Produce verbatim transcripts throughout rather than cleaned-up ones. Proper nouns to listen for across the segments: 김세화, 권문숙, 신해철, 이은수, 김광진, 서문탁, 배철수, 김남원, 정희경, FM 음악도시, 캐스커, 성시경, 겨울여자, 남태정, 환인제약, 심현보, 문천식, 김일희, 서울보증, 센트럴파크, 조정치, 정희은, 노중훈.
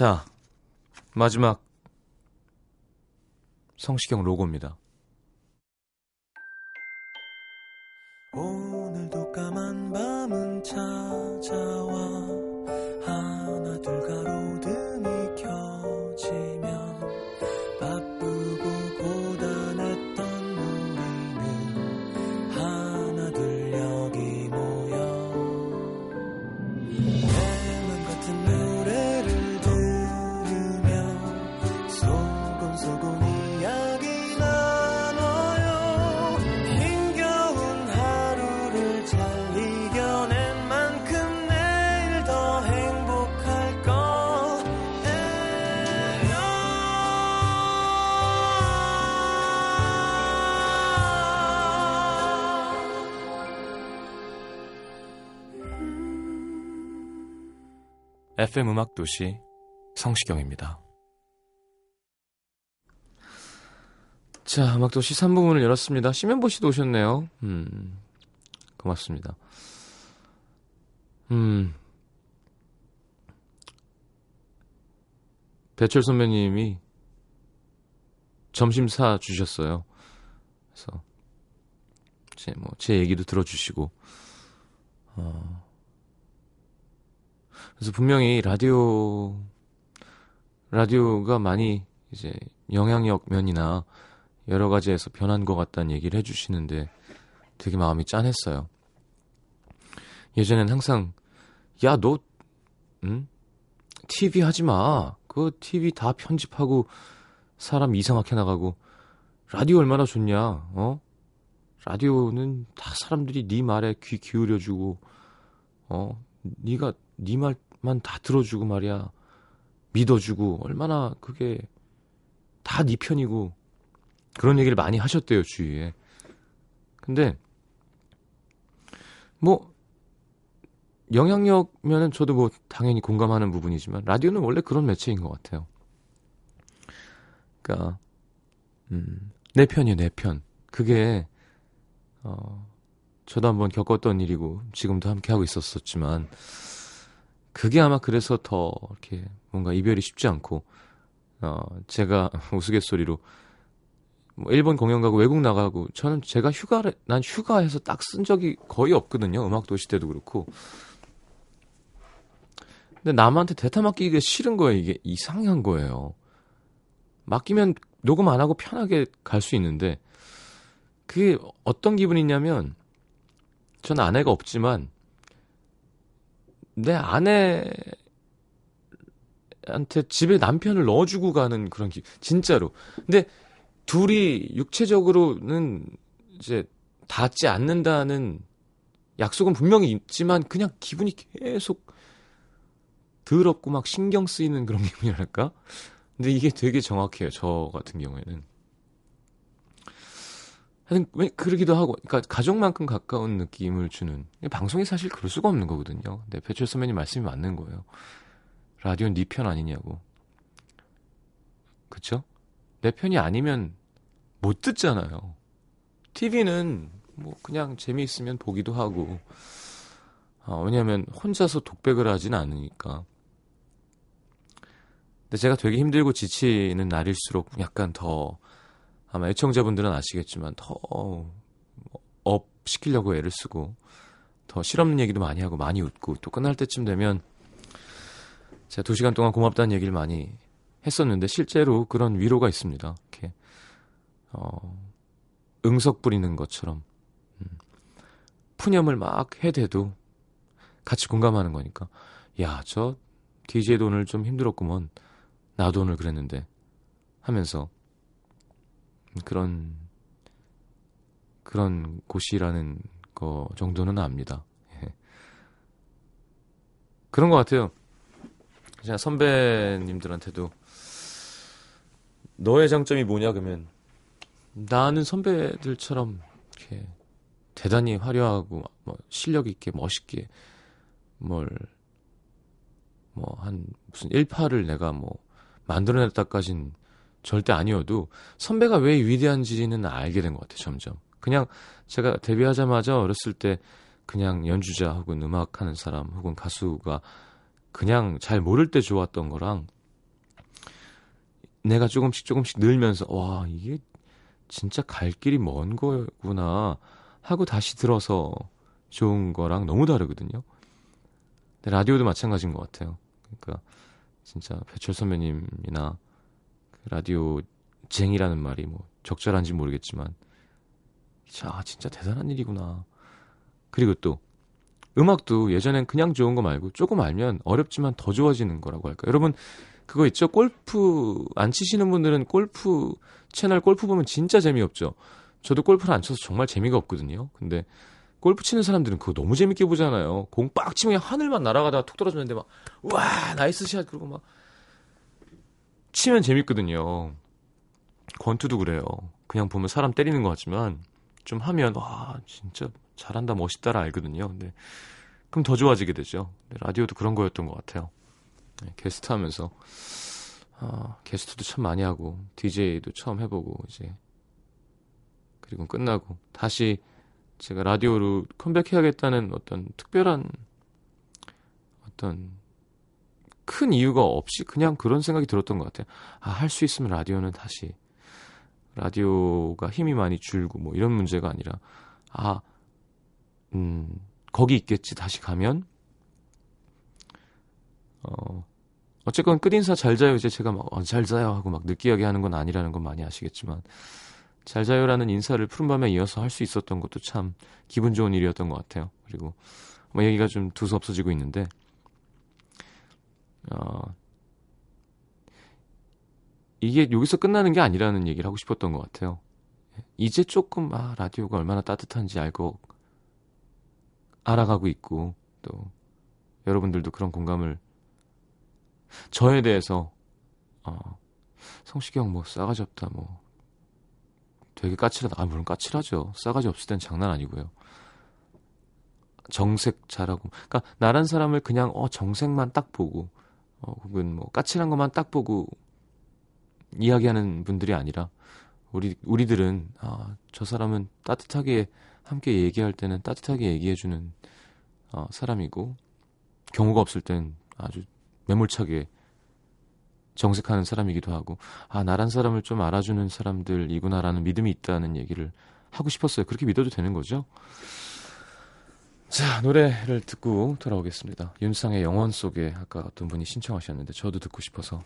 자, 마지막 성시경 로고입니다. 오늘도 까만 밤은 찾아와 하나 둘 가로등이 켜지면 바쁘고 고단했던 우리는 하나 둘 여기 모여 내 맘 같은 노래를 들으며 소곤소곤 에프엠 음악도시 성시경입니다. 자, 음악도시 삼 부문을 열었습니다. 심현보 씨도 오셨네요. 음, 고맙습니다. 음, 배철수 선배님이 점심 사 주셨어요. 그래서 제, 뭐, 제 얘기도 들어주시고 어. 그래서 분명히 라디오, 라디오가 많이 이제 영향력 면이나 여러 가지에서 변한 것 같다는 얘기를 해주시는데 되게 마음이 짠했어요. 예전엔 항상, 야, 너, 응? 티비 하지 마. 그 티비 다 편집하고 사람 이상하게 나가고, 라디오 얼마나 좋냐, 어? 라디오는 다 사람들이 네 말에 귀 기울여주고, 어? 네가, 네 말만 다 들어주고 말이야. 믿어주고 얼마나 그게 다 네 편이고 그런 얘기를 많이 하셨대요, 주위에. 근데 뭐 영향력면은 저도 뭐 당연히 공감하는 부분이지만 라디오는 원래 그런 매체인 것 같아요. 그러니까 음, 내 편이에요, 내 편. 그게 어, 저도 한번 겪었던 일이고 지금도 함께 하고 있었었지만 그게 아마 그래서 더 이렇게 뭔가 이별이 쉽지 않고 어 제가 우스갯소리로 뭐 일본 공연 가고 외국 나가고 저는 제가 휴가를 난 휴가해서 딱 쓴 적이 거의 없거든요. 음악도시 때도 그렇고. 근데 남한테 대타 맡기기가 싫은 거예요. 이게 이상한 거예요. 맡기면 녹음 안 하고 편하게 갈 수 있는데 그게 어떤 기분이냐면 저는 아내가 없지만 내 아내한테 집에 남편을 넣어주고 가는 그런 기, 진짜로. 근데 둘이 육체적으로는 이제 닿지 않는다는 약속은 분명히 있지만 그냥 기분이 계속 더럽고 막 신경 쓰이는 그런 기분이랄까? 근데 이게 되게 정확해요, 저 같은 경우에는. 하여튼 왜 그러기도 하고, 그러니까 가족만큼 가까운 느낌을 주는 방송이 사실 그럴 수가 없는 거거든요. 근데 배철수 선배님 말씀이 맞는 거예요. 라디오는 네 편 아니냐고, 그렇죠? 내 편이 아니면 못 듣잖아요. 티비는 뭐 그냥 재미있으면 보기도 하고, 아, 왜냐하면 혼자서 독백을 하진 않으니까. 근데 제가 되게 힘들고 지치는 날일수록 약간 더 아마 애청자분들은 아시겠지만 더 업 시키려고 애를 쓰고 더 실없는 얘기도 많이 하고 많이 웃고 또 끝날 때쯤 되면 제가 두 시간 동안 고맙다는 얘기를 많이 했었는데 실제로 그런 위로가 있습니다. 이렇게 어, 응석 부리는 것처럼 음. 푸념을 막 해대도 같이 공감하는 거니까, 야, 저 디제이도 오늘 좀 힘들었구먼, 나도 오늘 그랬는데 하면서 그런 그런 곳이라는 거 정도는 압니다. 예. 그런 것 같아요. 제가 선배님들한테도 너의 장점이 뭐냐 그러면 나는 선배들처럼 이렇게 대단히 화려하고 뭐 실력 있게 멋있게 뭘 뭐 한 무슨 일파를 내가 뭐 만들어냈다까진 절대 아니어도 선배가 왜 위대한지는 알게 된 것 같아요, 점점. 그냥 제가 데뷔하자마자 어렸을 때 그냥 연주자 혹은 음악하는 사람 혹은 가수가 그냥 잘 모를 때 좋았던 거랑 내가 조금씩 조금씩 늘면서 와 이게 진짜 갈 길이 먼 거구나 하고 다시 들어서 좋은 거랑 너무 다르거든요. 근데 라디오도 마찬가지인 것 같아요. 그러니까 진짜 배철수 선배님이나 그 라디오 쟁이라는 말이 뭐 적절한지 모르겠지만 아 진짜 대단한 일이구나. 그리고 또 음악도 예전엔 그냥 좋은 거 말고 조금 알면 어렵지만 더 좋아지는 거라고 할까요? 여러분 그거 있죠? 골프 안 치시는 분들은 골프 채널 골프 보면 진짜 재미없죠? 저도 골프를 안 쳐서 정말 재미가 없거든요. 근데 골프 치는 사람들은 그거 너무 재밌게 보잖아요. 공 빡 치면 하늘만 날아가다가 툭 떨어졌는데 막 와 나이스 샷 그러고 막 치면 재밌거든요. 권투도 그래요. 그냥 보면 사람 때리는 것 같지만 좀 하면 와 진짜 잘한다 멋있다라 알거든요. 근데 그럼 더 좋아지게 되죠. 라디오도 그런 거였던 것 같아요. 게스트 하면서 아, 게스트도 참 많이 하고 디제이도 처음 해보고 이제 그리고 끝나고 다시 제가 라디오로 컴백해야겠다는 어떤 특별한 어떤 큰 이유가 없이 그냥 그런 생각이 들었던 것 같아요. 아, 할 수 있으면 라디오는 다시 라디오가 힘이 많이 줄고 뭐 이런 문제가 아니라 아, 음, 거기 있겠지 다시 가면 어, 어쨌건 끝인사 잘 자요 이제 제가 막 어, 잘 자요 하고 막 느끼하게 하는 건 아니라는 건 많이 아시겠지만 잘 자요라는 인사를 푸른밤에 이어서 할 수 있었던 것도 참 기분 좋은 일이었던 것 같아요. 그리고 뭐 얘기가 좀 두서없어지고 있는데 어, 이게 여기서 끝나는 게 아니라는 얘기를 하고 싶었던 것 같아요. 이제 조금 아 라디오가 얼마나 따뜻한지 알고 알아가고 있고 또 여러분들도 그런 공감을 저에 대해서 어, 성시경 뭐 싸가지 없다 뭐 되게 까칠하다. 아 물론 까칠하죠. 싸가지 없을 땐 장난 아니고요. 정색 잘하고 그러니까 나란 사람을 그냥 어 정색만 딱 보고 어, 혹은 뭐 까칠한 것만 딱 보고 이야기하는 분들이 아니라 우리 우리들은 아, 저 사람은 따뜻하게 함께 얘기할 때는 따뜻하게 얘기해주는 어, 사람이고 경우가 없을 땐 아주 매몰차게 정색하는 사람이기도 하고 아 나란 사람을 좀 알아주는 사람들이구나라는 믿음이 있다는 얘기를 하고 싶었어요. 그렇게 믿어도 되는 거죠? 자 노래를 듣고 돌아오겠습니다. 윤상의 영원 속에 아까 어떤 분이 신청하셨는데 저도 듣고 싶어서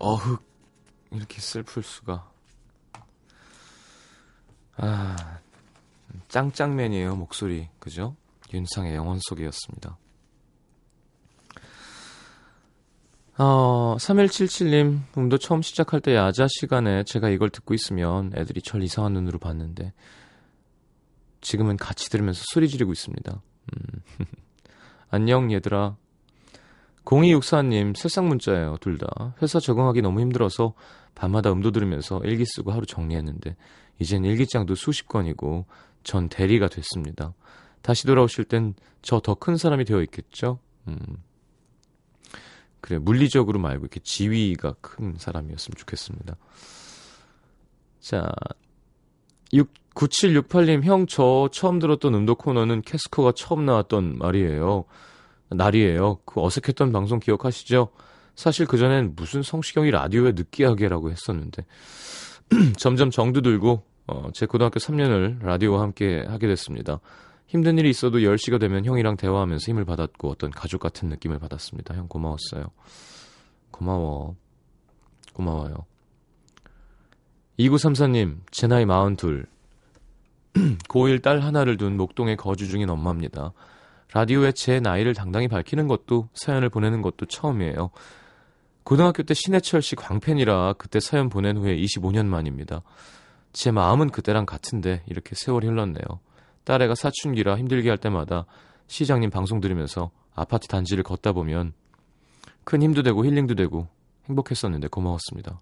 어흑 이렇게 슬플 수가. 아 짱짱맨이에요 목소리 그죠? 윤상의 영혼 속이었습니다. 어 삼일칠칠님 음도 처음 시작할 때 야자 시간에 제가 이걸 듣고 있으면 애들이 절 이상한 눈으로 봤는데 지금은 같이 들으면서 소리 지르고 있습니다. 음. 안녕 얘들아. 공이육사님 새싹 문자예요. 둘 다 회사 적응하기 너무 힘들어서 밤마다 음도 들으면서 일기 쓰고 하루 정리했는데 이젠 일기장도 수십 건이고 전 대리가 됐습니다. 다시 돌아오실 땐 저 더 큰 사람이 되어 있겠죠? 음. 그래 물리적으로 말고 이렇게 지위가 큰 사람이었으면 좋겠습니다. 자 구칠육팔님 형 저 처음 들었던 음도 코너는 캐스커가 처음 나왔던 말이에요. 날이에요. 그 어색했던 방송 기억하시죠? 사실 그전엔 무슨 성시경이 라디오에 느끼하게라고 했었는데 점점 정도 들고 어, 제 고등학교 삼 년을 라디오와 함께 하게 됐습니다. 힘든 일이 있어도 열 시가 되면 형이랑 대화하면서 힘을 받았고 어떤 가족 같은 느낌을 받았습니다. 형 고마웠어요. 고마워. 고마워요. 이구삼사님 제 나이 마흔둘 고일 딸 하나를 둔 목동에 거주 중인 엄마입니다. 라디오에 제 나이를 당당히 밝히는 것도 사연을 보내는 것도 처음이에요. 고등학교 때 신해철 씨 광팬이라 그때 사연 보낸 후에 이십오 년 만입니다. 제 마음은 그때랑 같은데 이렇게 세월이 흘렀네요. 딸애가 사춘기라 힘들게 할 때마다 시장님 방송 들으면서 아파트 단지를 걷다 보면 큰 힘도 되고 힐링도 되고 행복했었는데 고마웠습니다.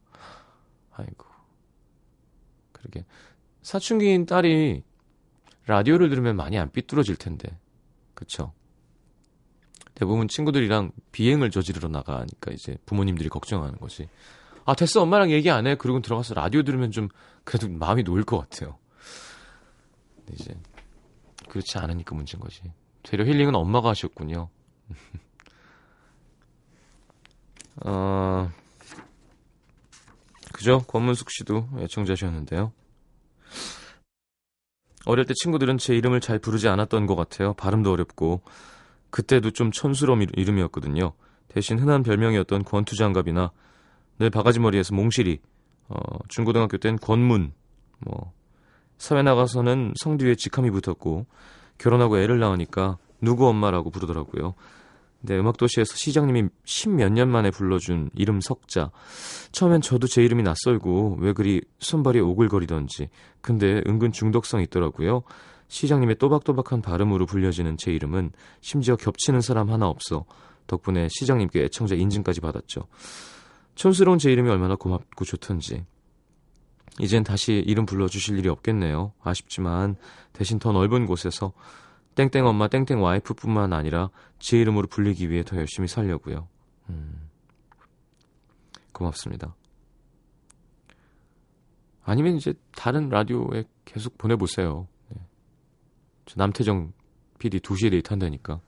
아이고, 그러게 사춘기인 딸이 라디오를 들으면 많이 안 삐뚤어질 텐데, 그쵸? 대부분 친구들이랑 비행을 저지르러 나가니까 이제 부모님들이 걱정하는 거지. 아, 됐어, 엄마랑 얘기 안 해. 그러고 들어가서 라디오 들으면 좀 그래도 마음이 놓일 것 같아요. 근데 이제 그렇지 않으니까 문제인 거지. 되려 힐링은 엄마가 하셨군요. 어, 그죠? 권문숙 씨도 애청자셨는데요. 어릴 때 친구들은 제 이름을 잘 부르지 않았던 것 같아요. 발음도 어렵고 그때도 좀 촌스러운 이름이었거든요. 대신 흔한 별명이었던 권투장갑이나 늘 바가지머리에서 몽실이, 어, 중고등학교 땐 권문, 뭐 사회 나가서는 성 뒤에 직함이 붙었고 결혼하고 애를 낳으니까 누구 엄마라고 부르더라고요. 네, 음악도시에서 시장님이 십몇 년 만에 불러준 이름 석자. 처음엔 저도 제 이름이 낯설고 왜 그리 손발이 오글거리던지. 근데 은근 중독성이 있더라고요. 시장님의 또박또박한 발음으로 불려지는 제 이름은 심지어 겹치는 사람 하나 없어. 덕분에 시장님께 애청자 인증까지 받았죠. 촌스러운 제 이름이 얼마나 고맙고 좋던지. 이젠 다시 이름 불러주실 일이 없겠네요. 아쉽지만 대신 더 넓은 곳에서 땡땡 엄마 땡땡 와이프뿐만 아니라 제 이름으로 불리기 위해 더 열심히 살려고요. 음. 고맙습니다. 아니면 이제 다른 라디오에 계속 보내보세요. 네. 저 남태정 피디 두 시에 데이트한다니까.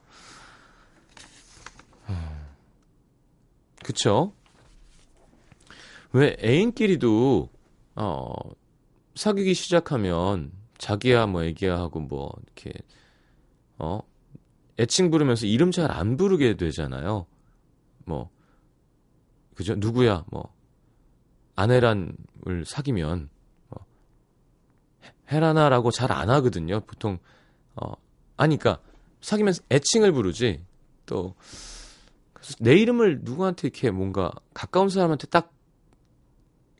음. 그쵸? 왜 애인끼리도 어, 사귀기 시작하면 자기야 뭐 애기야 하고 뭐 이렇게 어, 애칭 부르면서 이름 잘 안 부르게 되잖아요. 뭐, 그죠? 누구야, 뭐, 아내란을 사귀면, 뭐, 헤라나라고 잘 안 하거든요. 보통, 어, 아니, 그니까, 사귀면서 애칭을 부르지. 또, 그래서 내 이름을 누구한테 이렇게 뭔가 가까운 사람한테 딱,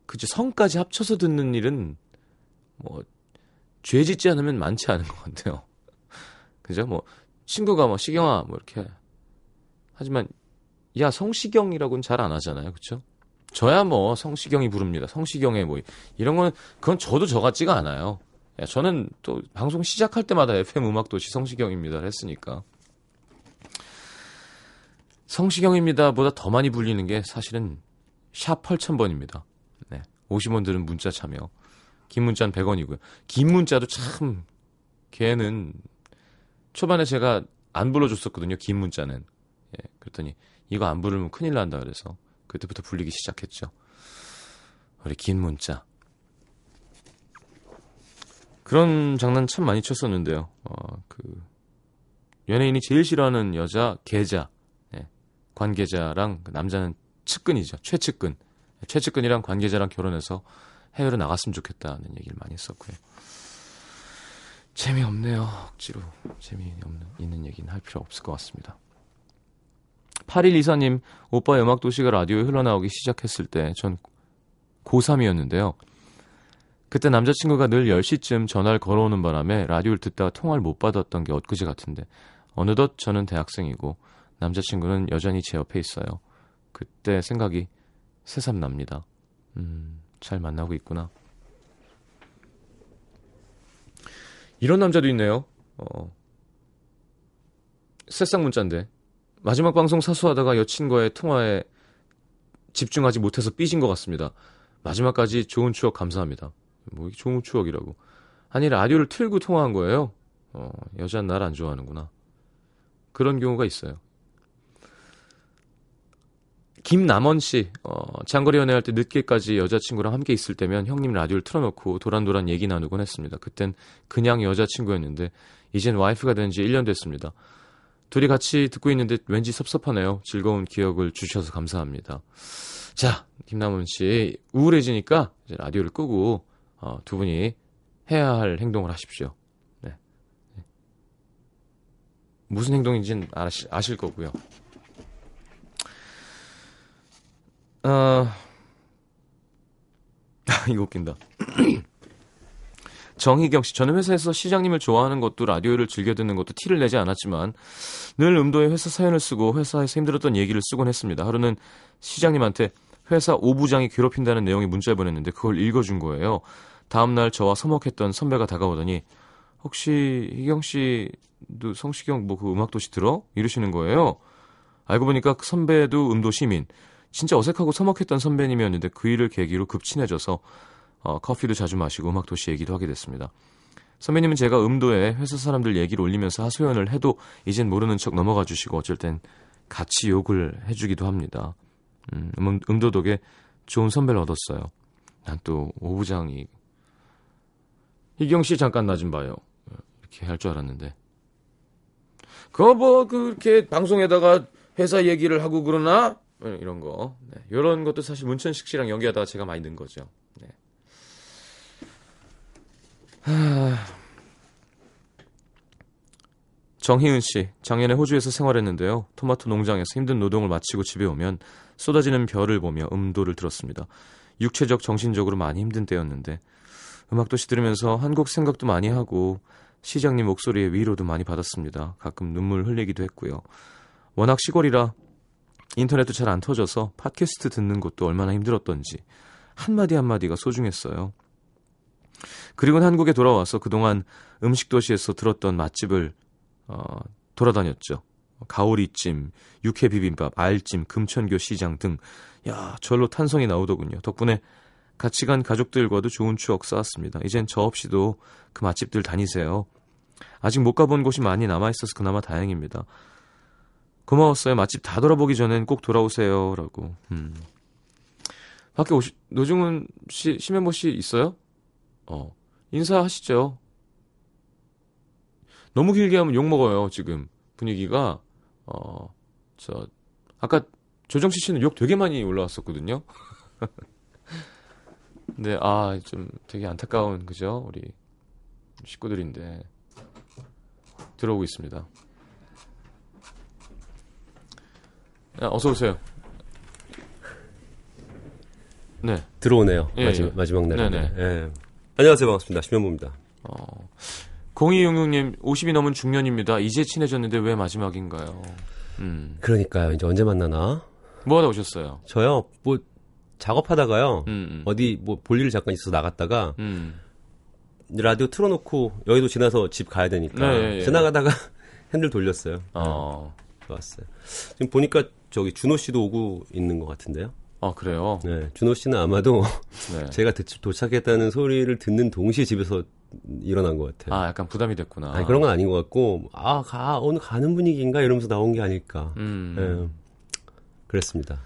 그죠? 성까지 합쳐서 듣는 일은, 뭐, 죄 짓지 않으면 많지 않은 것 같아요. 그죠? 뭐, 친구가 뭐, 시경아, 뭐, 이렇게. 하지만, 야, 성시경이라고는 잘 안 하잖아요. 그쵸? 저야 뭐, 성시경이 부릅니다. 성시경의 뭐, 이런 건, 그건 저도 저 같지가 않아요. 야, 저는 또, 방송 시작할 때마다 에프엠 음악도시 성시경입니다. 했으니까. 성시경입니다. 보다 더 많이 불리는 게 사실은, 샵 팔천 번입니다. 네. 오십 원들은 문자 참여. 긴 문자는 백 원이고요. 긴 문자도 참, 걔는, 초반에 제가 안 불러줬었거든요. 긴 문자는. 예, 그랬더니 이거 안 부르면 큰일 난다 그래서 그때부터 불리기 시작했죠. 우리 긴 문자. 그런 장난 참 많이 쳤었는데요. 어, 그 연예인이 제일 싫어하는 여자 계자. 예, 관계자랑 그 남자는 측근이죠. 최측근. 최측근이랑 관계자랑 결혼해서 해외로 나갔으면 좋겠다는 얘기를 많이 했었고요. 재미없네요. 억지로 재미없는 있는 얘기는 할 필요 없을 것 같습니다. 팔일이사 님, 오빠의 음악도시가 라디오에 흘러나오기 시작했을 때 전 고삼이었는데요. 그때 남자친구가 늘 열 시쯤 전화를 걸어오는 바람에 라디오를 듣다가 통화를 못 받았던 게 엊그제 같은데 어느덧 저는 대학생이고 남자친구는 여전히 제 옆에 있어요. 그때 생각이 새삼 납니다. 음, 잘 만나고 있구나. 이런 남자도 있네요. 어. 새싹 문자인데 마지막 방송 사수하다가 여친과의 통화에 집중하지 못해서 삐진 것 같습니다. 마지막까지 좋은 추억 감사합니다. 뭐 좋은 추억이라고. 아니 라디오를 틀고 통화한 거예요. 어, 여자는 날 안 좋아하는구나. 그런 경우가 있어요. 김남원 씨, 어, 장거리 연애할 때 늦게까지 여자친구랑 함께 있을 때면 형님 라디오를 틀어놓고 도란도란 얘기 나누곤 했습니다. 그땐 그냥 여자친구였는데 이젠 와이프가 된 지 일 년 됐습니다. 둘이 같이 듣고 있는데 왠지 섭섭하네요. 즐거운 기억을 주셔서 감사합니다. 자, 김남원 씨 우울해지니까 이제 라디오를 끄고 어, 두 분이 해야 할 행동을 하십시오. 네. 무슨 행동인지는 아시, 아실 거고요. 어... 이거 웃긴다. 정희경 씨, 저는 회사에서 시장님을 좋아하는 것도 라디오를 즐겨 듣는 것도 티를 내지 않았지만 늘 음도에 회사 사연을 쓰고 회사에서 힘들었던 얘기를 쓰곤 했습니다. 하루는 시장님한테 회사 오부장이 괴롭힌다는 내용의 문자를 보냈는데 그걸 읽어준 거예요. 다음날 저와 서먹했던 선배가 다가오더니 혹시 희경 씨도 성시경 뭐 그 음악도시 들어? 이러시는 거예요. 알고 보니까 그 선배도 음도 시민. 진짜 어색하고 서먹했던 선배님이었는데 그 일을 계기로 급친해져서 어, 커피도 자주 마시고 음악도시 얘기도 하게 됐습니다. 선배님은 제가 음도에 회사 사람들 얘기를 올리면서 하소연을 해도 이젠 모르는 척 넘어가 주시고 어쩔 땐 같이 욕을 해주기도 합니다. 음, 음, 음도 덕에 좋은 선배를 얻었어요. 난 또 오부장이 희경씨 잠깐 나 좀 봐요 이렇게 할 줄 알았는데 그거 뭐 그렇게 방송에다가 회사 얘기를 하고 그러나? 이런 거 네. 이런 것도 사실 문천식 씨랑 연기하다가 제가 많이 는 거죠. 네. 하... 정희은 씨, 작년에 호주에서 생활했는데요. 토마토 농장에서 힘든 노동을 마치고 집에 오면 쏟아지는 별을 보며 음도를 들었습니다. 육체적, 정신적으로 많이 힘든 때였는데 음악도시 들으면서 한국 생각도 많이 하고 시장님 목소리에 위로도 많이 받았습니다. 가끔 눈물 흘리기도 했고요. 워낙 시골이라 인터넷도 잘 안 터져서 팟캐스트 듣는 것도 얼마나 힘들었던지 한마디 한마디가 소중했어요. 그리고는 한국에 돌아와서 그동안 음식도시에서 들었던 맛집을 어, 돌아다녔죠. 가오리찜, 육회비빔밥, 알찜, 금천교 시장 등 야, 절로 탄성이 나오더군요. 덕분에 같이 간 가족들과도 좋은 추억 쌓았습니다. 이젠 저 없이도 그 맛집들 다니세요. 아직 못 가본 곳이 많이 남아있어서 그나마 다행입니다. 고마웠어요. 맛집 다 돌아보기 전엔 꼭 돌아오세요. 라고. 음. 밖에 오시, 노중훈 씨, 심현보 씨 있어요? 어. 인사하시죠. 너무 길게 하면 욕먹어요, 지금. 분위기가. 어, 저, 아까 조정치 씨는 욕 되게 많이 올라왔었거든요. 근데, 아, 좀 되게 안타까운, 그죠? 우리 식구들인데. 들어오고 있습니다. 아, 어서 오세요. 네, 들어오네요. 예, 마지막, 예. 마지막 날에. 예. 안녕하세요, 반갑습니다. 심현보입니다. 어, 공이육육 님, 오십이 넘은 중년입니다. 이제 친해졌는데 왜 마지막인가요? 음. 그러니까요. 이제 언제 만나나? 뭐 하다 오셨어요? 저요, 뭐 작업하다가요. 음, 음. 어디 뭐 볼일 잠깐 있어서 나갔다가 음. 라디오 틀어놓고 여의도 지나서 집 가야 되니까 네, 예, 예. 지나가다가 핸들 돌렸어요. 어. 왔어요. 지금 보니까 저기 준호 씨도 오고 있는 것 같은데요. 아 그래요? 네, 준호 씨는 아마도 네. 제가 도착했다는 소리를 듣는 동시에 집에서 일어난 것 같아요. 아 약간 부담이 됐구나. 아니, 그런 건 아닌 것 같고 아 가, 오늘 가는 분위기인가 이러면서 나온 게 아닐까. 음. 네, 그랬습니다.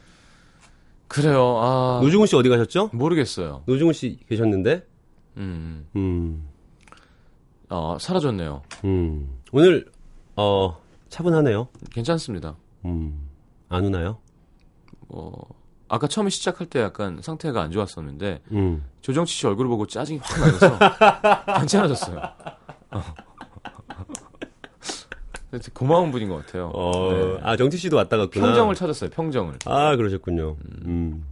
그래요. 아 노중훈 씨 어디 가셨죠? 모르겠어요. 노중훈 씨 계셨는데, 음, 음, 아 사라졌네요. 음, 오늘 어. 차분하네요. 괜찮습니다. 음, 안 우나요? 어, 아까 처음에 시작할 때 약간 상태가 안 좋았었는데 음. 조정치 씨 얼굴을 보고 짜증이 확 나서 괜찮아졌어요. 어. 고마운 분인 것 같아요. 어, 네. 아 정치 씨도 왔다 갔구나. 평정을 찾았어요. 평정을. 아 그러셨군요. 음. 음.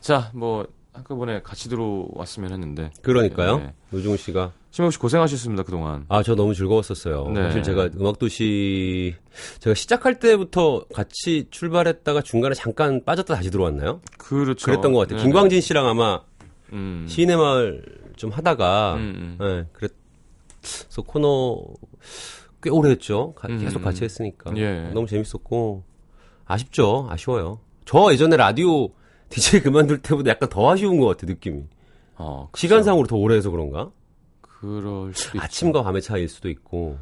자, 뭐 한꺼번에 같이 들어왔으면 했는데. 그러니까요. 네. 노중훈 씨가. 심현보 씨 고생하셨습니다, 그동안. 아, 저 너무 즐거웠었어요. 네. 사실 제가 음악도시, 제가 시작할 때부터 같이 출발했다가 중간에 잠깐 빠졌다 다시 들어왔나요? 그렇죠. 그랬던 것 같아요. 네네. 김광진 씨랑 아마 음. 시인의 마을 좀 하다가, 음, 음. 네, 그래서 코너 꽤 오래 했죠. 가, 계속 같이 했으니까. 예. 너무 재밌었고, 아쉽죠. 아쉬워요. 저 예전에 라디오 디제이 그만둘 때보다 약간 더 아쉬운 것 같아요, 느낌이. 어, 그렇죠. 시간상으로 더 오래 해서 그런가? 그럴 수도 아침과 있죠. 밤의 차이일 수도 있고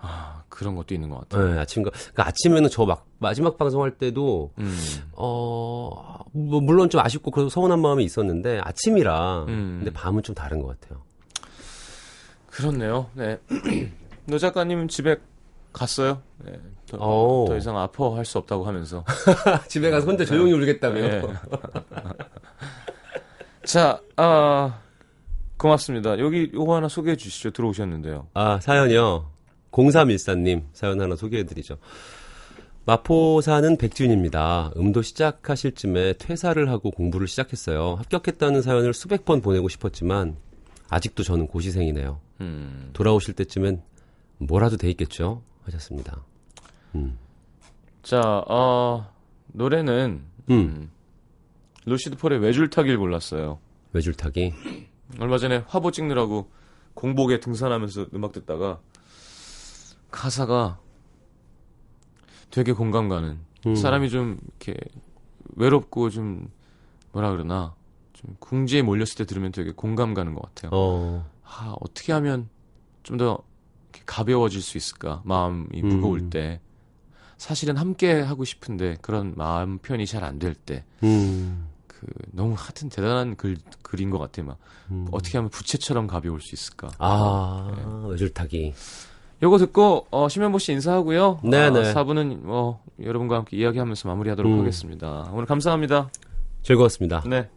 아 그런 것도 있는 것 같아요. 네, 아침과 그러니까 아침에는 저 막 마지막 방송할 때도 음. 어 뭐 물론 좀 아쉽고 그래서 서운한 마음이 있었는데 아침이라 음. 근데 밤은 좀 다른 것 같아요. 그렇네요. 네, 노 작가님은 집에 갔어요. 네, 더, 더 이상 아파할 수 없다고 하면서 집에 가서 혼자 조용히 울겠다고요. 네. 자, 아. 어... 고맙습니다. 여기 요거 하나 소개해 주시죠. 들어오셨는데요. 아, 사연이요. 공삼일사님 사연 하나 소개해 드리죠. 마포 사는 백지윤입니다. 음도 시작하실 쯤에 퇴사를 하고 공부를 시작했어요. 합격했다는 사연을 수백 번 보내고 싶었지만 아직도 저는 고시생이네요. 음. 돌아오실 때쯤엔 뭐라도 돼 있겠죠? 하셨습니다. 음. 자, 어, 노래는 음. 음, 루시드 폴의 외줄타기를 골랐어요. 외줄타기? 얼마 전에 화보 찍느라고 공복에 등산하면서 음악 듣다가 가사가 되게 공감 가는 음. 사람이 좀 이렇게 외롭고 좀 뭐라 그러나 좀 궁지에 몰렸을 때 들으면 되게 공감 가는 것 같아요. 어. 아, 어떻게 하면 좀 더 가벼워질 수 있을까? 마음이 무거울 음. 때 사실은 함께 하고 싶은데 그런 마음 표현이 잘 안 될 때 음. 그 너무 하여튼 대단한 글, 글인 것 같아요. 막 음. 어떻게 하면 부채처럼 가벼울 수 있을까? 아, 외줄타기. 네. 요거 듣고 어, 심현보 씨 인사하고요. 네네. 아, 사 부는 어, 여러분과 함께 이야기하면서 마무리하도록 음. 하겠습니다. 오늘 감사합니다. 즐거웠습니다. 네.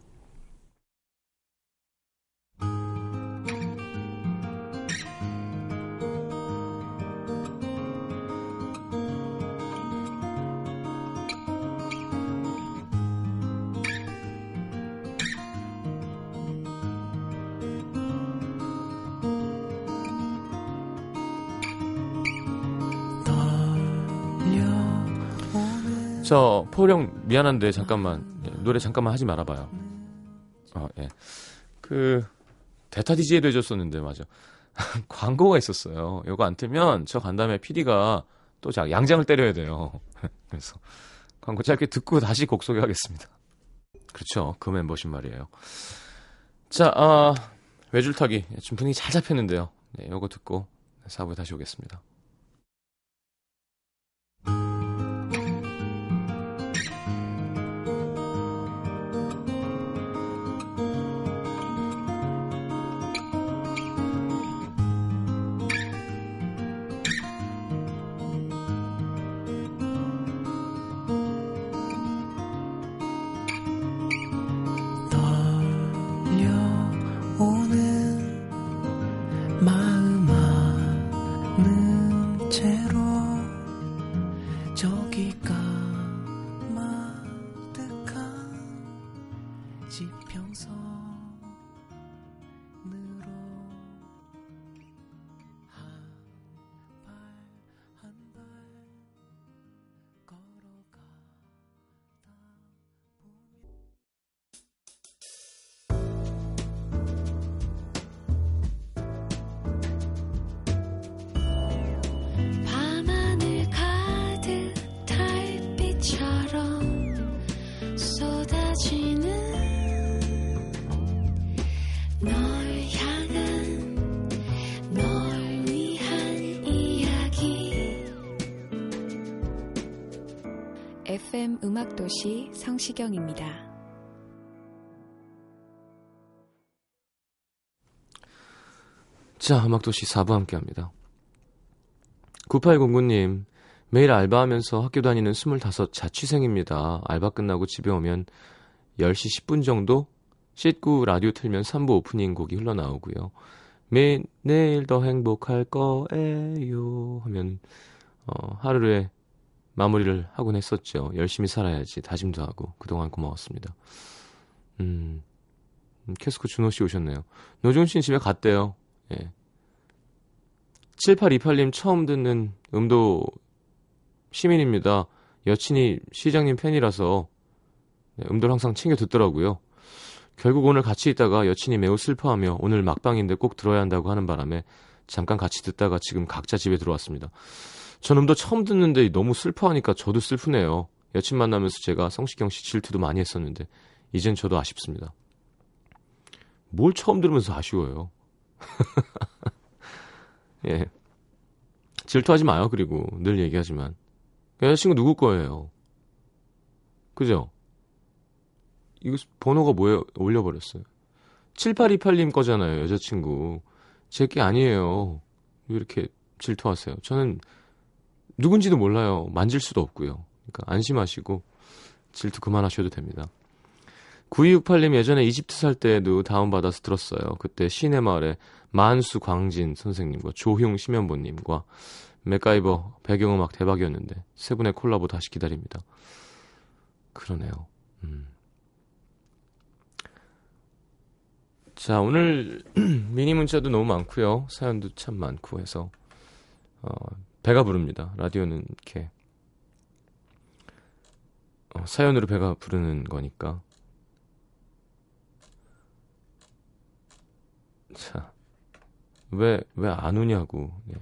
저 포령 미안한데 잠깐만 노래 잠깐만 하지 말아봐요. 어, 예. 그 대타 디제이도 해줬었는데 맞아. 광고가 있었어요. 이거 안 틀면 저 간담회 피디가 또 양장을 때려야 돼요. 그래서 광고 짧게 듣고 다시 곡 소개하겠습니다. 그렇죠. 그 멤버십 말이에요. 자, 아, 외줄타기 지금 분위기 잘 잡혔는데요. 네, 이거 듣고 사 부에 다시 오겠습니다. 에프엠 음악도시 성시경입니다. 자, 음악도시 사 부 함께합니다. 구팔공구 님, 매일 알바하면서 학교 다니는 스물다섯 자취생입니다. 알바 끝나고 집에 오면 열 시 십 분 정도 씻고 라디오 틀면 삼 부 오프닝 곡이 흘러나오고요. 매일 내일 더 행복할 거예요 하면 어, 하루에 마무리를 하곤 했었죠. 열심히 살아야지 다짐도 하고 그동안 고마웠습니다. 음, 캐스커 준호씨 오셨네요. 노종신 집에 갔대요. 예. 칠팔이팔 님 처음 듣는 음도 시민입니다. 여친이 시장님 팬이라서 음도를 항상 챙겨 듣더라고요. 결국 오늘 같이 있다가 여친이 매우 슬퍼하며 오늘 막방인데 꼭 들어야 한다고 하는 바람에 잠깐 같이 듣다가 지금 각자 집에 들어왔습니다. 전 음도 처음 듣는데 너무 슬퍼하니까 저도 슬프네요. 여친 만나면서 제가 성시경 씨 질투도 많이 했었는데 이젠 저도 아쉽습니다. 뭘 처음 들으면서 아쉬워요. 예, 질투하지 마요. 그리고 늘 얘기하지만 여자친구 누구 거예요? 그죠? 이거 번호가 뭐예요? 올려버렸어요. 칠팔이팔 님 거잖아요. 여자친구 제 게 아니에요. 왜 이렇게 질투하세요? 저는 누군지도 몰라요. 만질 수도 없고요. 그러니까 안심하시고 질투 그만하셔도 됩니다. 구이육팔님 예전에 이집트 살 때에도 다운받아서 들었어요. 그때 시내 마을에 만수 광진 선생님과 조흉 심현보님과 맥가이버 배경음악 대박이었는데 세 분의 콜라보 다시 기다립니다. 그러네요. 음. 자, 오늘 미니 문자도 너무 많고요. 사연도 참 많고 해서 어, 배가 부릅니다. 라디오는 이렇게 어, 사연으로 배가 부르는 거니까. 자, 왜, 왜 안 우냐고. 예.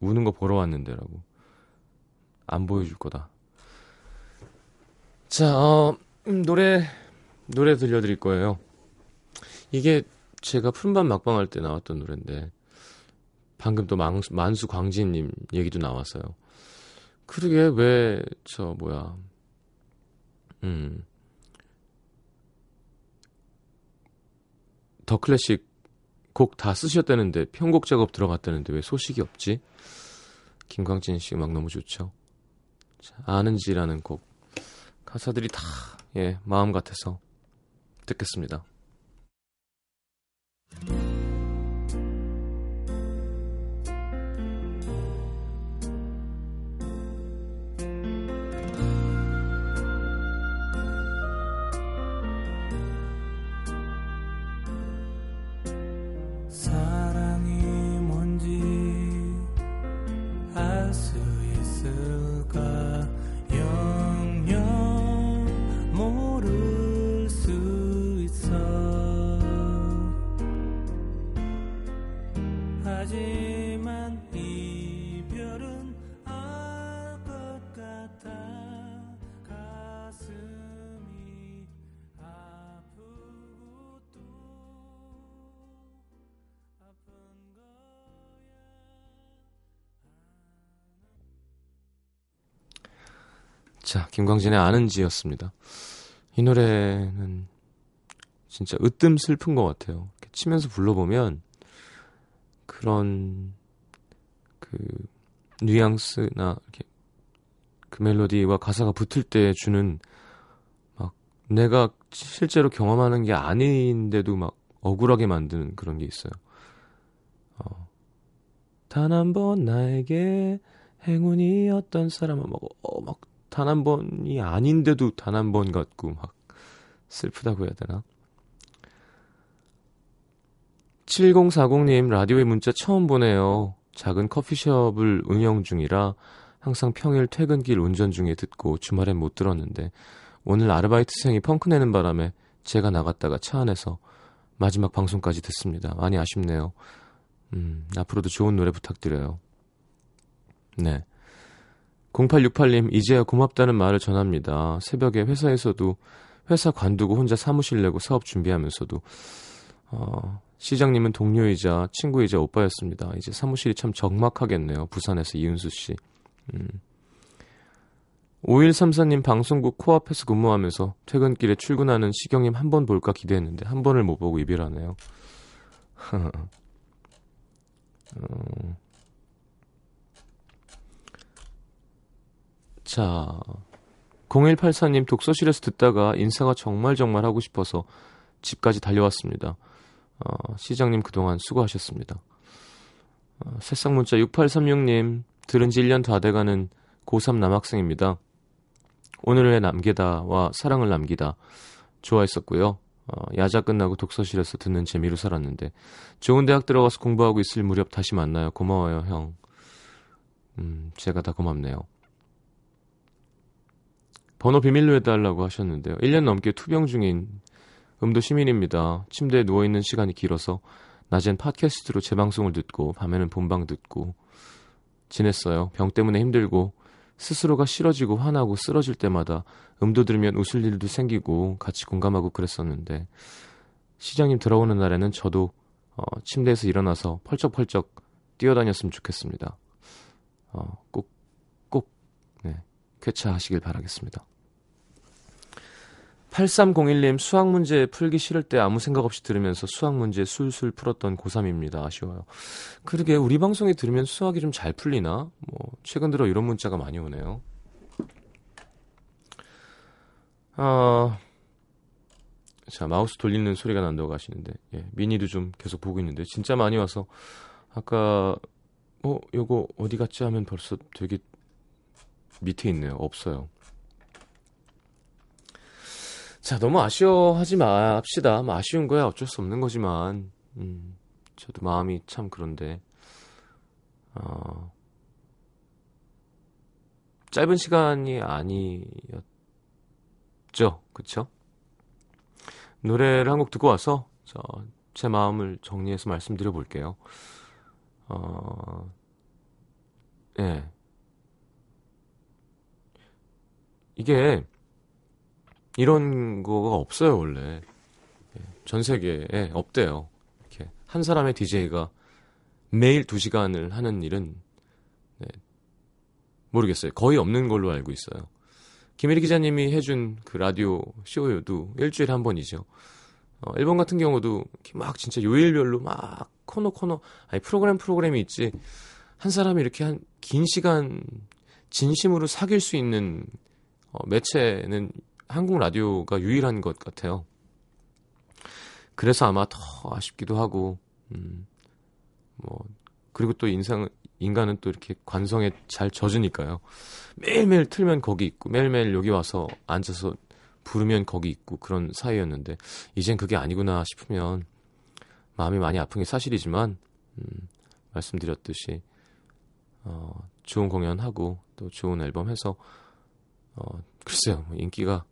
우는 거 보러 왔는데라고. 안 보여줄 거다. 자, 어, 노래 노래 들려드릴 거예요. 이게 제가 푸른밤 막방 할 때 나왔던 노래인데 방금 또 만수, 만수 광진님 얘기도 나왔어요. 그러게 왜 저 뭐야 음 더 클래식 곡 다 쓰셨다는데 편곡 작업 들어갔다는데 왜 소식이 없지? 김광진 씨 음악 너무 좋죠. 자, 아는지라는 곡 가사들이 다 예 마음 같아서 듣겠습니다. 자, 김광진의 아는지였습니다. 이 노래는 진짜 으뜸 슬픈 것 같아요. 이렇게 치면서 불러보면 그런 그 뉘앙스나 이렇게 그 멜로디와 가사가 붙을 때 주는 막 내가 실제로 경험하는 게 아닌데도 막 억울하게 만드는 그런 게 있어요. 어, 단 한 번 나에게 행운이었던 사람은 막, 어, 막 단 한 번이 아닌데도 단 한 번 같고 막 슬프다고 해야 되나? 칠공사공님 라디오에 문자 처음 보내요. 작은 커피숍을 운영 중이라 항상 평일 퇴근길 운전 중에 듣고 주말엔 못 들었는데 오늘 아르바이트생이 펑크내는 바람에 제가 나갔다가 차 안에서 마지막 방송까지 듣습니다. 많이 아쉽네요. 음, 앞으로도 좋은 노래 부탁드려요. 네. 공팔육팔님 이제야 고맙다는 말을 전합니다. 새벽에 회사에서도 회사 관두고 혼자 사무실 내고 사업 준비하면서도 어, 시장님은 동료이자 친구이자 오빠였습니다. 이제 사무실이 참 적막하겠네요. 부산에서 이은수씨. 음. 오일삼사님 방송국 코앞에서 근무하면서 퇴근길에 출근하는 시경님 한 번 볼까 기대했는데 한 번을 못 보고 이별하네요. 음. 자, 공일팔사님 독서실에서 듣다가 인사가 정말 정말 하고 싶어서 집까지 달려왔습니다. 어, 시장님 그동안 수고하셨습니다. 어, 새싹 문자 육팔삼육님 들은 지 일 년 다 돼가는 고삼 남학생입니다. 오늘의 남기다와 사랑을 남기다 좋아했었고요. 어, 야자 끝나고 독서실에서 듣는 재미로 살았는데 좋은 대학 들어가서 공부하고 있을 무렵 다시 만나요. 고마워요 형. 음, 제가 다 고맙네요. 번호 비밀로 해달라고 하셨는데요. 일 년 넘게 투병 중인 음도 시민입니다. 침대에 누워있는 시간이 길어서 낮엔 팟캐스트로 재방송을 듣고 밤에는 본방 듣고 지냈어요. 병 때문에 힘들고 스스로가 싫어지고 화나고 쓰러질 때마다 음도 들으면 웃을 일도 생기고 같이 공감하고 그랬었는데 시장님 들어오는 날에는 저도 어, 침대에서 일어나서 펄쩍펄쩍 뛰어다녔으면 좋겠습니다. 어, 꼭, 꼭 네, 쾌차하시길 바라겠습니다. 팔삼공일님 수학문제 풀기 싫을 때 아무 생각 없이 들으면서 수학문제 술술 풀었던 고삼입니다. 아쉬워요. 그러게 우리 방송에 들으면 수학이 좀 잘 풀리나? 뭐 최근 들어 이런 문자가 많이 오네요. 어, 자, 마우스 돌리는 소리가 난다고 하시는데, 예, 미니도 좀 계속 보고 있는데 진짜 많이 와서 아까 어 요거 어디 갔지 하면 벌써 되게 밑에 있네요. 없어요. 자, 너무 아쉬워하지 마 합시다. 뭐 아쉬운 거야 어쩔 수 없는 거지만, 음, 저도 마음이 참 그런데, 어, 짧은 시간이 아니었죠, 그쵸? 노래를 한 곡 듣고 와서 저 제 마음을 정리해서 말씀드려 볼게요. 어, 예, 이게 이런 거가 없어요, 원래. 전 세계에 없대요. 이렇게 한 사람의 디제이가 매일 두 시간을 하는 일은, 네, 모르겠어요. 거의 없는 걸로 알고 있어요. 김일희 기자님이 해준 그 라디오 쇼도 일주일에 한 번이죠. 어, 일본 같은 경우도 막 진짜 요일별로 막 코너 코너, 아니 프로그램 프로그램이 있지, 한 사람이 이렇게 한 긴 시간 진심으로 사귈 수 있는 어, 매체는 한국 라디오가 유일한 것 같아요. 그래서 아마 더 아쉽기도 하고, 음, 뭐, 그리고 또 인상, 인간은 또 이렇게 관성에 잘 젖으니까요. 매일매일 틀면 거기 있고, 매일매일 여기 와서 앉아서 부르면 거기 있고, 그런 사이였는데, 이젠 그게 아니구나 싶으면 마음이 많이 아픈 게 사실이지만, 음, 말씀드렸듯이, 어, 좋은 공연하고, 또 좋은 앨범 해서, 어, 글쎄요, 인기가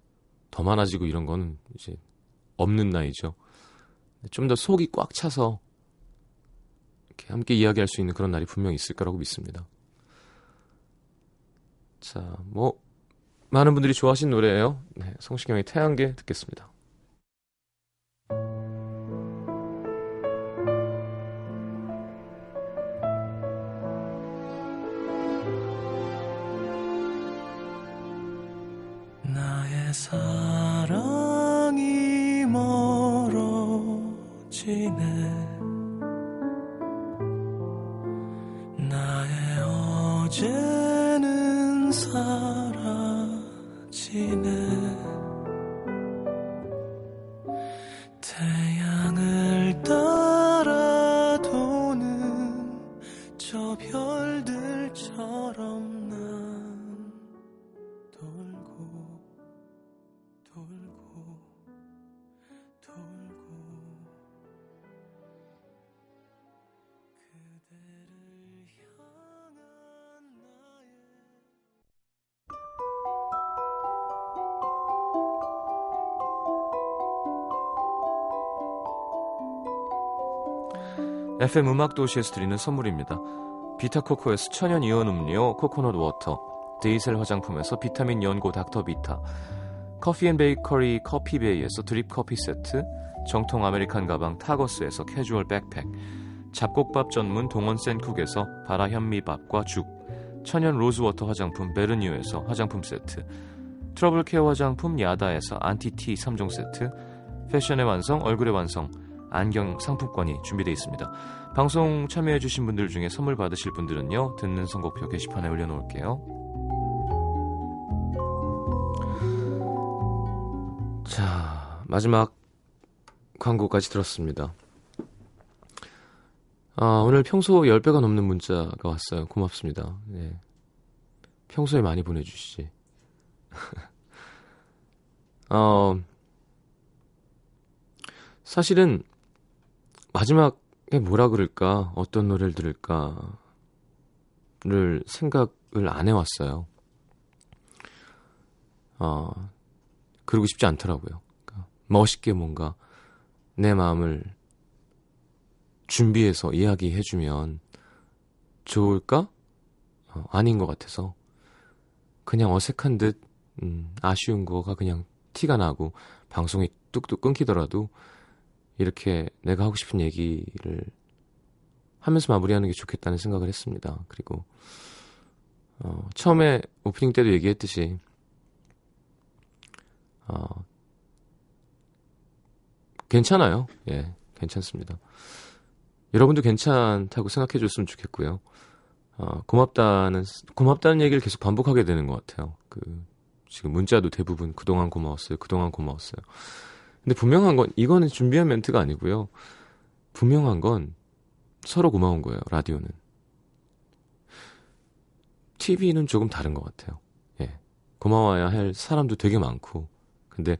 더 많아지고 이런 거는 이제 없는 나이죠. 좀 더 속이 꽉 차서 이렇게 함께 이야기할 수 있는 그런 날이 분명히 있을 거라고 믿습니다. 자, 뭐 많은 분들이 좋아하신 노래예요. 네, 성시경의 태양계 듣겠습니다. 나의 사랑이 멀어지네. 나의 어제는 사라지네. 태양을 따라 도는 저 별들처럼 난 돌고 돌고 돌고. 에프엠 음악도시에서 드리는 선물입니다. 비타코코에서 천연 이온 음료 코코넛 워터, 데이셀 화장품에서 비타민 연고 닥터비타, 커피앤베이커리 커피베이에서 드립커피 세트, 정통 아메리칸 가방 타거스에서 캐주얼 백팩, 잡곡밥 전문 동원센쿡에서 바라현미밥과 죽, 천연 로즈워터 화장품 베르뉴에서 화장품 세트, 트러블케어 화장품 야다에서 안티티 삼 종 세트, 패션의 완성 얼굴의 완성 안경 상품권이 준비되어 있습니다. 방송 참여해주신 분들 중에 선물 받으실 분들은요, 듣는 선곡표 게시판에 올려놓을게요. 자, 마지막 광고까지 들었습니다. 아, 오늘 평소 열 배가 넘는 문자가 왔어요. 고맙습니다. 예. 평소에 많이 보내주시지. 어, 사실은 마지막에 뭐라 그럴까, 어떤 노래를 들을까를 생각을 안 해왔어요. 어, 그러고 싶지 않더라고요. 그러니까 멋있게 뭔가 내 마음을 준비해서 이야기해주면 좋을까? 어, 아닌 것 같아서 그냥 어색한 듯, 음, 아쉬운 거가 그냥 티가 나고 방송이 뚝뚝 끊기더라도 이렇게 내가 하고 싶은 얘기를 하면서 마무리하는 게 좋겠다는 생각을 했습니다. 그리고 어, 처음에 오프닝 때도 얘기했듯이, 어, 괜찮아요. 예, 괜찮습니다. 여러분도 괜찮다고 생각해 줬으면 좋겠고요. 어, 고맙다는 고맙다는 얘기를 계속 반복하게 되는 것 같아요. 그 지금 문자도 대부분 그동안 고마웠어요. 그동안 고마웠어요. 근데 분명한 건 이거는 준비한 멘트가 아니고요. 분명한 건 서로 고마운 거예요. 라디오는. 티비는 조금 다른 것 같아요. 예, 고마워야 할 사람도 되게 많고, 근데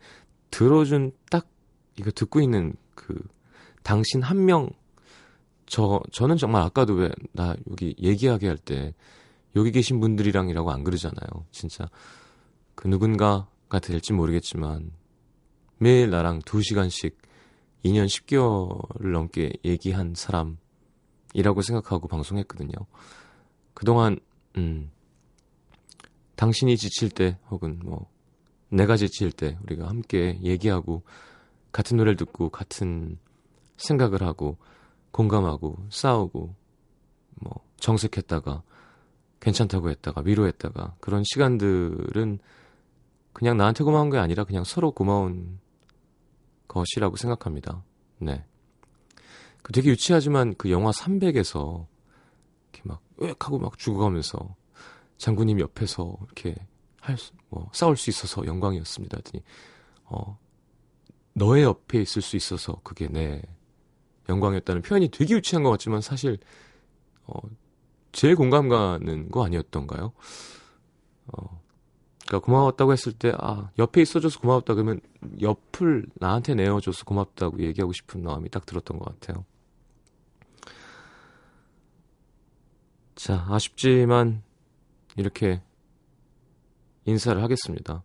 들어준 딱 이거 듣고 있는 그 당신 한 명, 저 저는 정말 아까도 왜 나 여기 얘기하게 할 때 여기 계신 분들이랑이라고 안 그러잖아요. 진짜 그 누군가가 될지 모르겠지만 매일 나랑 두 시간씩 이 년 십 개월을 넘게 얘기한 사람이라고 생각하고 방송했거든요. 그동안 음, 당신이 지칠 때 혹은 뭐 내가 지칠 때 우리가 함께 얘기하고 같은 노래를 듣고 같은 생각을 하고 공감하고 싸우고 뭐 정색했다가 괜찮다고 했다가 위로했다가 그런 시간들은 그냥 나한테 고마운 게 아니라 그냥 서로 고마운 것이라고 생각합니다. 네. 그 되게 유치하지만 그 영화 삼백에서 이렇게 막 으악 하고 막 죽어가면서 장군님 옆에서 이렇게 할 수, 뭐 싸울 수 있어서 영광이었습니다. 하더니 어, 너의 옆에 있을 수 있어서 그게 내 영광이었다는 표현이 되게 유치한 것 같지만 사실 어, 제일 공감가는 거 아니었던가요? 어, 그러니까 고마웠다고 했을 때 아, 옆에 있어줘서 고마웠다 그러면 옆을 나한테 내어줘서 고맙다고 얘기하고 싶은 마음이 딱 들었던 것 같아요. 자, 아쉽지만 이렇게 인사를 하겠습니다.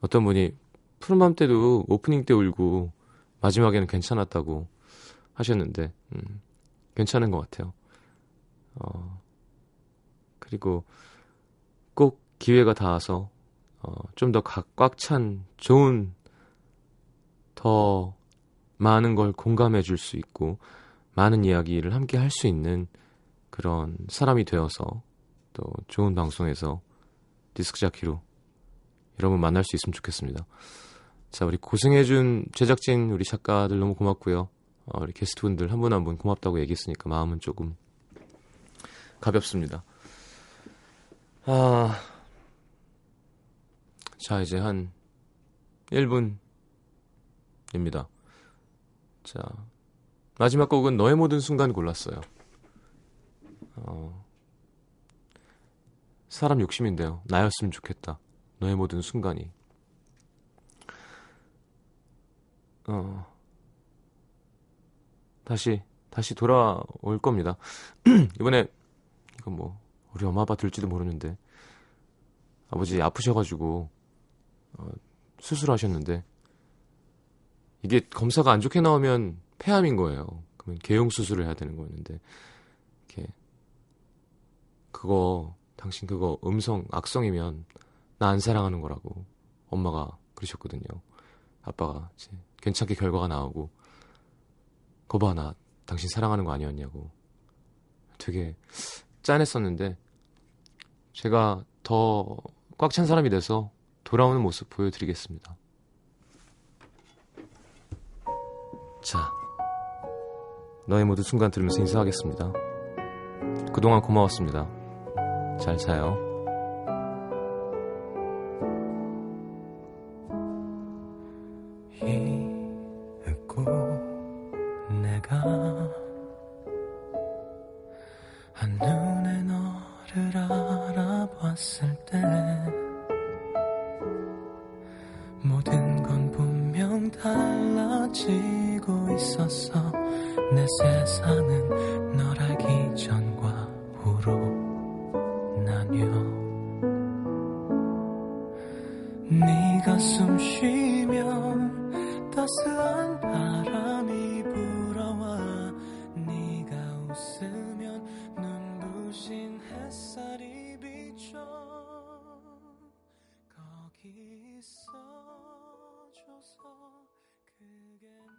어떤 분이 푸른밤 때도 오프닝 때 울고 마지막에는 괜찮았다고 하셨는데 음, 괜찮은 것 같아요. 어, 그리고 꼭 기회가 닿아서 어, 좀 더 꽉 찬 좋은 더 많은 걸 공감해 줄 수 있고 많은 이야기를 함께 할 수 있는 그런 사람이 되어서 또 좋은 방송에서 디스크자키로 여러분 만날 수 있으면 좋겠습니다. 자, 우리 고생해준 제작진 우리 작가들 너무 고맙고요. 어, 우리 게스트분들 한 분 한 분 고맙다고 얘기했으니까 마음은 조금 가볍습니다. 아, 자 이제 한 일 분입니다. 자, 마지막 곡은 너의 모든 순간 골랐어요. 어, 사람 욕심인데요. 나였으면 좋겠다. 너의 모든 순간이. 어, 다시 다시 돌아올 겁니다. 이번에 이거 뭐 우리 엄마 아빠 들지도 모르는데 아버지 아프셔가지고 어, 수술하셨는데 이게 검사가 안 좋게 나오면 폐암인 거예요. 그러면 개용 수술을 해야 되는 거였는데 이렇게 그거 당신 그거 음성 악성이면 나 안 사랑하는 거라고 엄마가 그러셨거든요. 아빠가 이제 괜찮게 결과가 나오고 거봐 나 당신 사랑하는 거 아니었냐고 되게 짠했었는데 제가 더 꽉 찬 사람이 돼서 돌아오는 모습 보여드리겠습니다. 자, 너의 모든 순간 들으면서 인사하겠습니다. 그동안 고마웠습니다. 잘 자요. 잊고 내가 한눈에 너를 알아봤을 때 모든 건 분명 달라지고 있었어. 내 세상은 널 알기 전과 후로 나뉘어 네가 숨 쉬면 따스한 바람이 불어와 네가 웃으면 눈부신 햇살이 비춰 거기 있어줘서 그게